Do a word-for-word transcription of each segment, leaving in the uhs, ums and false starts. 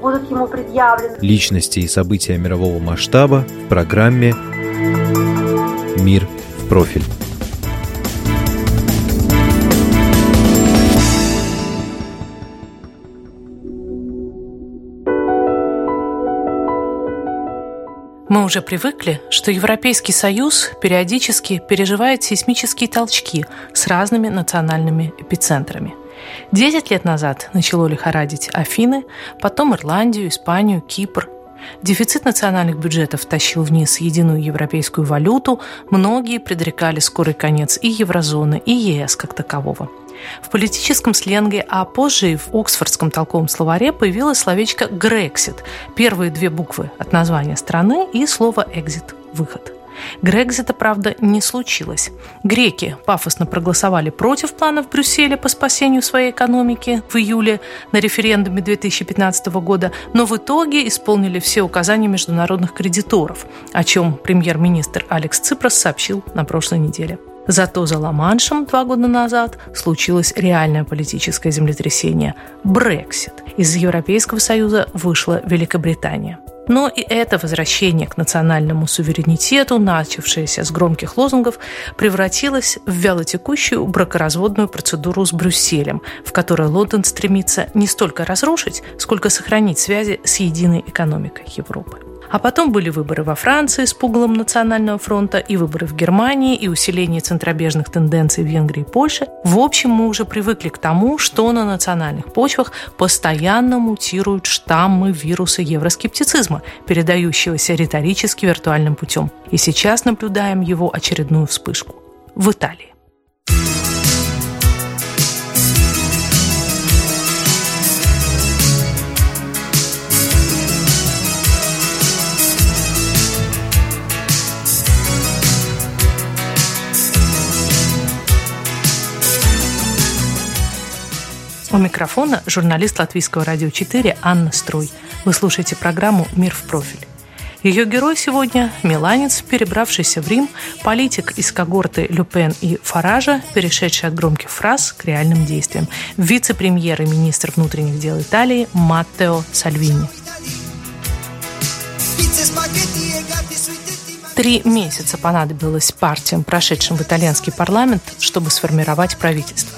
будут ему предъявлены. Личности и события мирового масштаба в программе «Мир в профиль». Мы уже привыкли, что Европейский Союз периодически переживает сейсмические толчки с разными национальными эпицентрами. Десять лет назад начало лихорадить Афины, потом Ирландию, Испанию, Кипр. Дефицит национальных бюджетов тащил вниз единую европейскую валюту, многие предрекали скорый конец и еврозоны, и ЕС как такового. В политическом сленге, а позже и в Оксфордском толковом словаре появилось словечко «Грексит», первые две буквы от названия страны и слово «экзит» – «выход». Грексита, правда, не случилось. Греки пафосно проголосовали против планов Брюсселя по спасению своей экономики в июле на референдуме две тысячи пятнадцатого года, но в итоге исполнили все указания международных кредиторов, о чем премьер-министр Алекс Ципрас сообщил на прошлой неделе. Зато за Ла-Маншем два года назад случилось реальное политическое землетрясение – Брексит. Из Европейского Союза вышла Великобритания. Но и это возвращение к национальному суверенитету, начавшееся с громких лозунгов, превратилось в вялотекущую бракоразводную процедуру с Брюсселем, в которой Лондон стремится не столько разрушить, сколько сохранить связи с единой экономикой Европы. А потом были выборы во Франции с пугалом Национального фронта, и выборы в Германии, и усиление центробежных тенденций в Венгрии и Польше. В общем, мы уже привыкли к тому, что на национальных почвах постоянно мутируют штаммы вируса евроскептицизма, передающегося риторически виртуальным путем. И сейчас наблюдаем его очередную вспышку в Италии. У микрофона журналист Латвийского радио четыре Анна Струй. Вы слушаете программу «Мир в профиль». Ее герой сегодня – миланец, перебравшийся в Рим, политик из когорты Люпен и Фаража, перешедший от громких фраз к реальным действиям, вице-премьер и министр внутренних дел Италии Маттео Сальвини. Три месяца понадобилось партиям, прошедшим в итальянский парламент, чтобы сформировать правительство.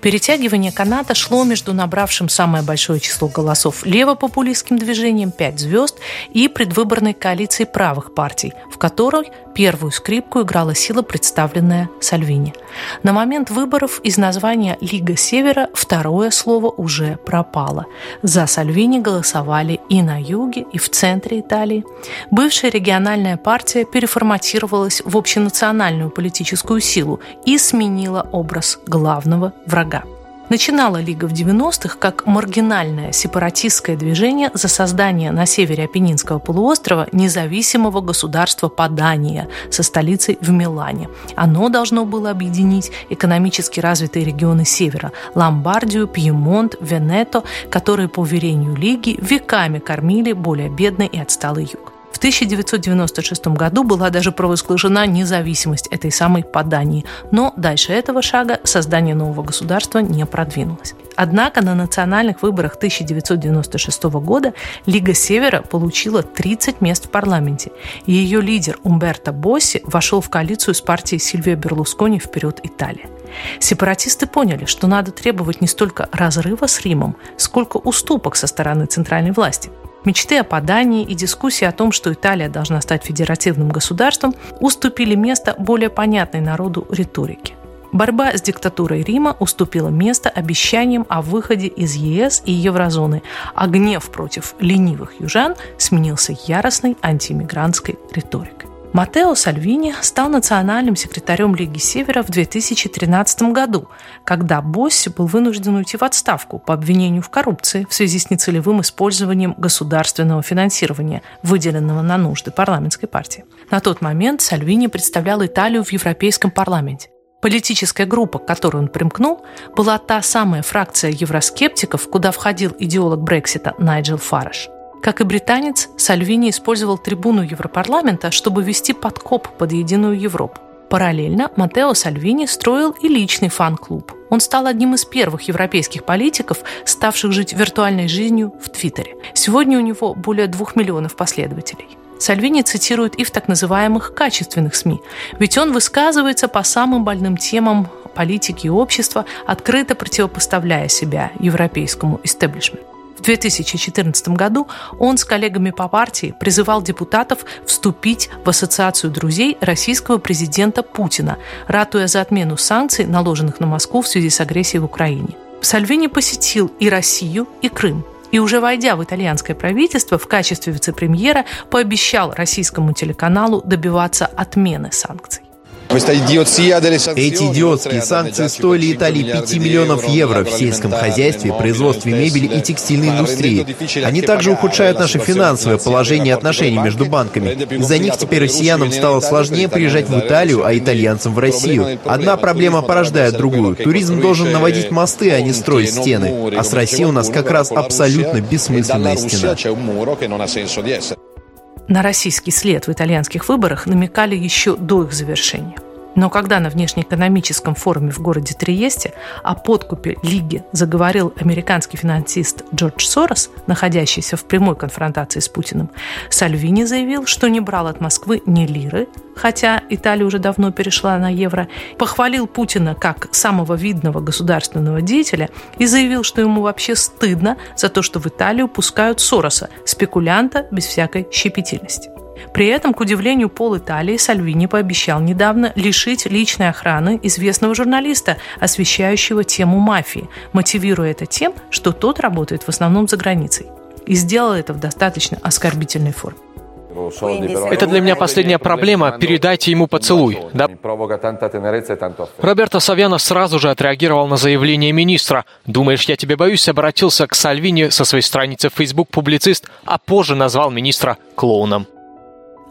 Перетягивание каната шло между набравшим самое большое число голосов левопопулистским движением «Пять звезд» и предвыборной коалицией правых партий, в которой первую скрипку играла сила, представленная Сальвини. На момент выборов из названия «Лига Севера» второе слово уже пропало. За Сальвини голосовали и на юге, и в центре Италии. Бывшая региональная партия переформатировалась в общенациональную политическую силу и сменила образ главного врага. Начинала Лига в девяностых как маргинальное сепаратистское движение за создание на севере Апеннинского полуострова независимого государства Падания со столицей в Милане. Оно должно было объединить экономически развитые регионы севера – Ломбардию, Пьемонт, Венето, которые, по уверению Лиги, веками кормили более бедный и отсталый юг. В тысяча девятьсот девяносто шестом году была даже провозглашена независимость этой самой Падании, но дальше этого шага создание нового государства не продвинулось. Однако на национальных выборах тысяча девятьсот девяносто шестого года Лига Севера получила тридцать мест в парламенте. Ее лидер Умберто Босси вошел в коалицию с партией Сильвио Берлускони «Вперед, Италия». Сепаратисты поняли, что надо требовать не столько разрыва с Римом, сколько уступок со стороны центральной власти. Мечты о Падании и дискуссии о том, что Италия должна стать федеративным государством, уступили место более понятной народу риторике. Борьба с диктатурой Рима уступила место обещаниям о выходе из ЕС и еврозоны, а гнев против ленивых южан сменился яростной антииммигрантской риторикой. Маттео Сальвини стал национальным секретарем Лиги Севера в две тысячи тринадцатом году, когда Босси был вынужден уйти в отставку по обвинению в коррупции в связи с нецелевым использованием государственного финансирования, выделенного на нужды парламентской партии. На тот момент Сальвини представлял Италию в Европейском парламенте. Политическая группа, к которой он примкнул, была та самая фракция евроскептиков, куда входил идеолог Брексита Найджел Фареш. Как и британец, Сальвини использовал трибуну Европарламента, чтобы вести подкоп под единую Европу. Параллельно Маттео Сальвини строил и личный фан-клуб. Он стал одним из первых европейских политиков, ставших жить виртуальной жизнью в Твиттере. Сегодня у него более двух миллионов последователей. Сальвини цитирует и в так называемых качественных СМИ, ведь он высказывается по самым больным темам политики и общества, открыто противопоставляя себя европейскому истеблишменту. В две тысячи четырнадцатом году он с коллегами по партии призывал депутатов вступить в ассоциацию друзей российского президента Путина, ратуя за отмену санкций, наложенных на Москву в связи с агрессией в Украине. Сальвини посетил и Россию, и Крым, и уже войдя в итальянское правительство в качестве вице-премьера пообещал российскому телеканалу добиваться отмены санкций. Эти идиотские санкции стоили Италии пять миллионов евро в сельском хозяйстве, производстве мебели и текстильной индустрии. Они также ухудшают наше финансовое положение и отношения между банками. Из-за них теперь россиянам стало сложнее приезжать в Италию, а итальянцам в Россию. Одна проблема порождает другую. Туризм должен наводить мосты, а не строить стены. А с Россией у нас как раз абсолютно бессмысленная стена. На российский след в итальянских выборах намекали еще до их завершения. Но когда на внешнеэкономическом форуме в городе Триесте о подкупе Лиги заговорил американский финансист Джордж Сорос, находящийся в прямой конфронтации с Путиным, Сальвини заявил, что не брал от Москвы ни лиры, хотя Италия уже давно перешла на евро, похвалил Путина как самого видного государственного деятеля и заявил, что ему вообще стыдно за то, что в Италию пускают Сороса, спекулянта без всякой щепетильности. При этом, к удивлению пол Италии, Сальвини пообещал недавно лишить личной охраны известного журналиста, освещающего тему мафии, мотивируя это тем, что тот работает в основном за границей. И сделал это в достаточно оскорбительной форме. Это для меня последняя проблема. Передайте ему поцелуй. Да. Роберто Савьяно сразу же отреагировал на заявление министра. «Думаешь, я тебя боюсь?» обратился к Сальвини со своей страницы в Facebook публицист, а позже назвал министра клоуном.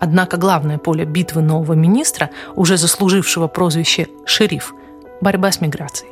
Однако главное поле битвы нового министра, уже заслужившего прозвище «шериф», – борьба с миграцией.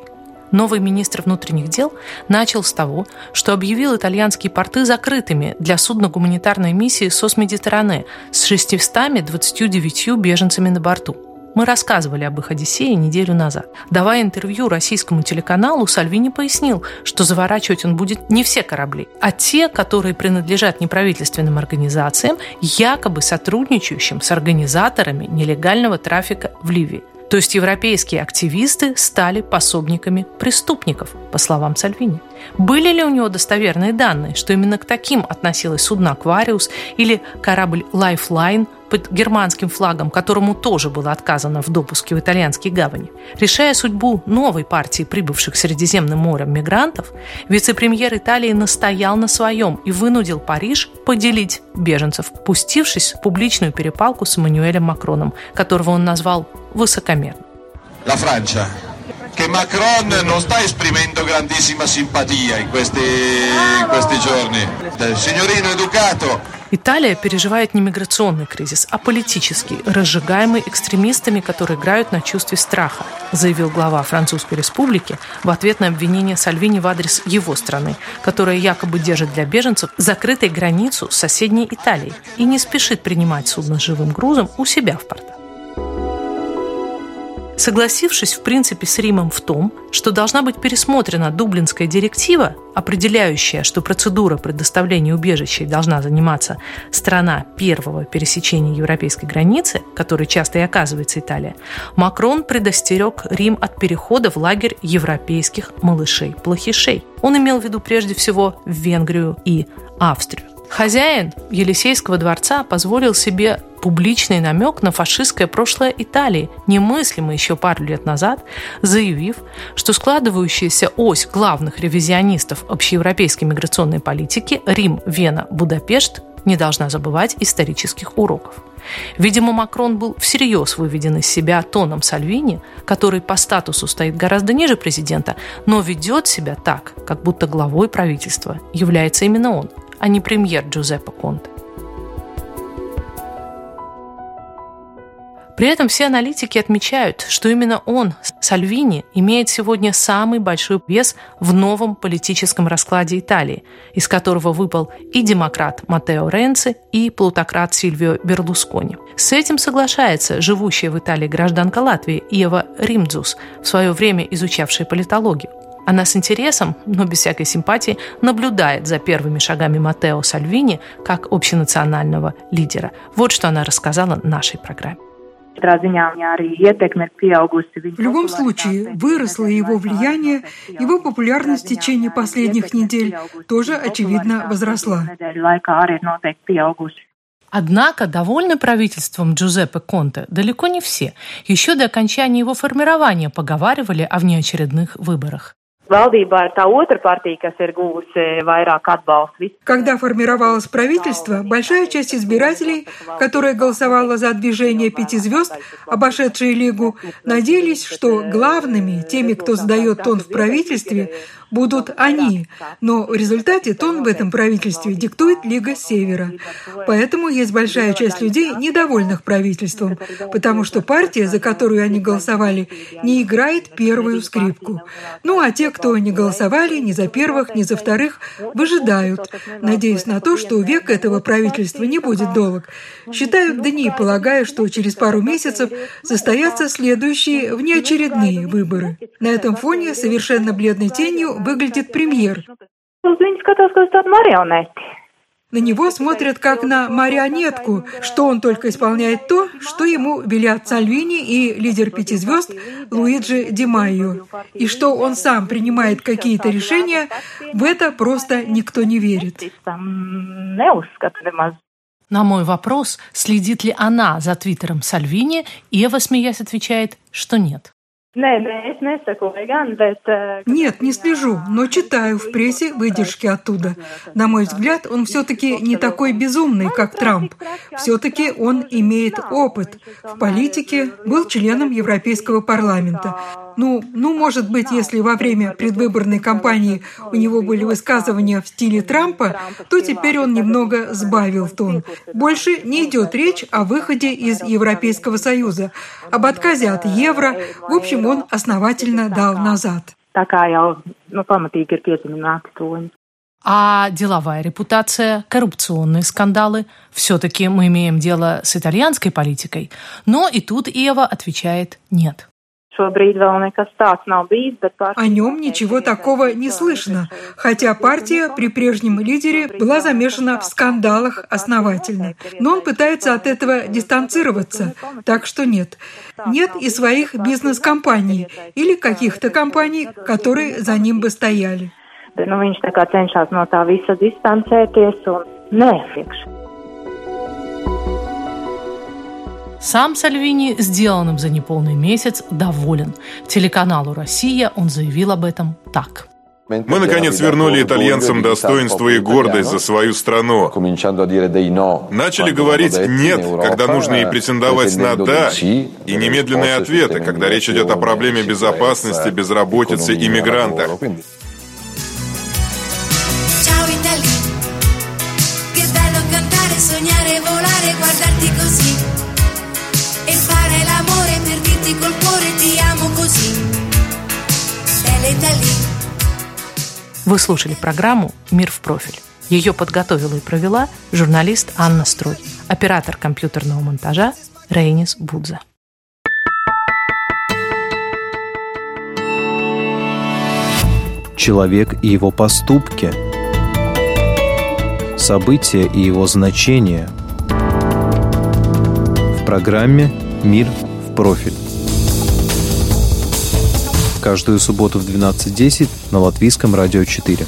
Новый министр внутренних дел начал с того, что объявил итальянские порты закрытыми для судно-гуманитарной миссии «Сос-Медитеране» с шестьюстами двадцатью девятью беженцами на борту. Мы рассказывали об их одиссее неделю назад. Давая интервью российскому телеканалу, Сальвини пояснил, что заворачивать он будет не все корабли, а те, которые принадлежат неправительственным организациям, якобы сотрудничающим с организаторами нелегального трафика в Ливии. То есть европейские активисты стали пособниками преступников, по словам Сальвини. Были ли у него достоверные данные, что именно к таким относилось судно «Аквариус» или корабль «Лайфлайн» под германским флагом, которому тоже было отказано в допуске в итальянские гавани? Решая судьбу новой партии прибывших Средиземным морем мигрантов, вице-премьер Италии настоял на своем и вынудил Париж поделить беженцев, пустившись в публичную перепалку с Эммануэлем Макроном, которого он назвал высокомерным. Италия переживает не миграционный кризис, а политический, разжигаемый экстремистами, которые играют на чувстве страха, заявил глава Французской республики в ответ на обвинение Сальвини в адрес его страны, которая якобы держит для беженцев закрытой границу с соседней Италией и не спешит принимать судно с живым грузом у себя в порту. Согласившись, в принципе, с Римом в том, что должна быть пересмотрена Дублинская директива, определяющая, что процедура предоставления убежища должна заниматься страна первого пересечения европейской границы, которой часто и оказывается Италия, Макрон предостерег Рим от перехода в лагерь европейских малышей-плохишей. Он имел в виду прежде всего Венгрию и Австрию. Хозяин Елисейского дворца позволил себе публичный намек на фашистское прошлое Италии, немыслимый еще пару лет назад, заявив, что складывающаяся ось главных ревизионистов общеевропейской миграционной политики Рим, Вена, Будапешт не должна забывать исторических уроков. Видимо, Макрон был всерьез выведен из себя тоном Сальвини, который по статусу стоит гораздо ниже президента, но ведет себя так, как будто главой правительства является именно он, а не премьер Джузеппе Конте. При этом все аналитики отмечают, что именно он, Сальвини, имеет сегодня самый большой вес в новом политическом раскладе Италии, из которого выпал и демократ Маттео Ренци, и плутократ Сильвио Берлускони. С этим соглашается живущая в Италии гражданка Латвии Ева Римдзус, в свое время изучавшая политологию. Она с интересом, но без всякой симпатии, наблюдает за первыми шагами Маттео Сальвини как общенационального лидера. Вот что она рассказала нашей программе. В любом случае, выросло его влияние, его популярность в течение последних недель тоже, очевидно, возросла. Однако довольны правительством Джузеппе Конте далеко не все. Еще до окончания его формирования поговаривали о внеочередных выборах. Когда формировалось правительство, большая часть избирателей, которая голосовала за движение пяти звезд, обошедшие Лигу, надеялись, что главными, теми, кто задает тон в правительстве, будут они. Но в результате тон в этом правительстве диктует Лига Севера. Поэтому есть большая часть людей, недовольных правительством, потому что партия, за которую они голосовали, не играет первую скрипку. Ну а те, кто не голосовали ни за первых, ни за вторых, выжидают, надеясь на то, что век этого правительства не будет долг. Считают дни, полагая, что через пару месяцев состоятся следующие внеочередные выборы. На этом фоне совершенно бледной тенью выглядит премьер. На него смотрят как на марионетку, что он только исполняет то, что ему велят Сальвини и лидер пяти звезд Луиджи Ди Майо. И что он сам принимает какие-то решения, в это просто никто не верит. На мой вопрос, следит ли она за твиттером Сальвини, Ева, смеясь, отвечает, что нет. Нет, не слежу, но читаю в прессе выдержки оттуда. На мой взгляд, он все-таки не такой безумный, как Трамп. Все-таки он имеет опыт в политике, был членом Европейского парламента. Ну, ну, может быть, если во время предвыборной кампании у него были высказывания в стиле Трампа, то теперь он немного сбавил тон. Больше не идет речь о выходе из Европейского Союза, об отказе от евро. В общем, он основательно дал назад. А деловая репутация, коррупционные скандалы. Все-таки мы имеем дело с итальянской политикой. Но и тут Ева отвечает «нет». О нем ничего такого не слышно, хотя партия при прежнем лидере была замешана в скандалах основательно. Но он пытается от этого дистанцироваться, так что нет. Нет и своих бизнес-компаний или каких-то компаний, которые за ним бы стояли. Сам Сальвини сделанным за неполный месяц доволен. Телеканалу «Россия» он заявил об этом так. Мы, наконец, вернули итальянцам достоинство и гордость за свою страну. Начали говорить «нет», когда нужно и претендовать на «да», и немедленные ответы, когда речь идет о проблеме безопасности, безработицы и мигрантах. Вы слушали программу «Мир в профиль». Ее подготовила и провела журналист Анна Струй, оператор компьютерного монтажа Рейнис Будза. Человек и его поступки, события и его значения. В программе «Мир в профиль». Каждую субботу в двенадцать десять на Латвийском радио четыре.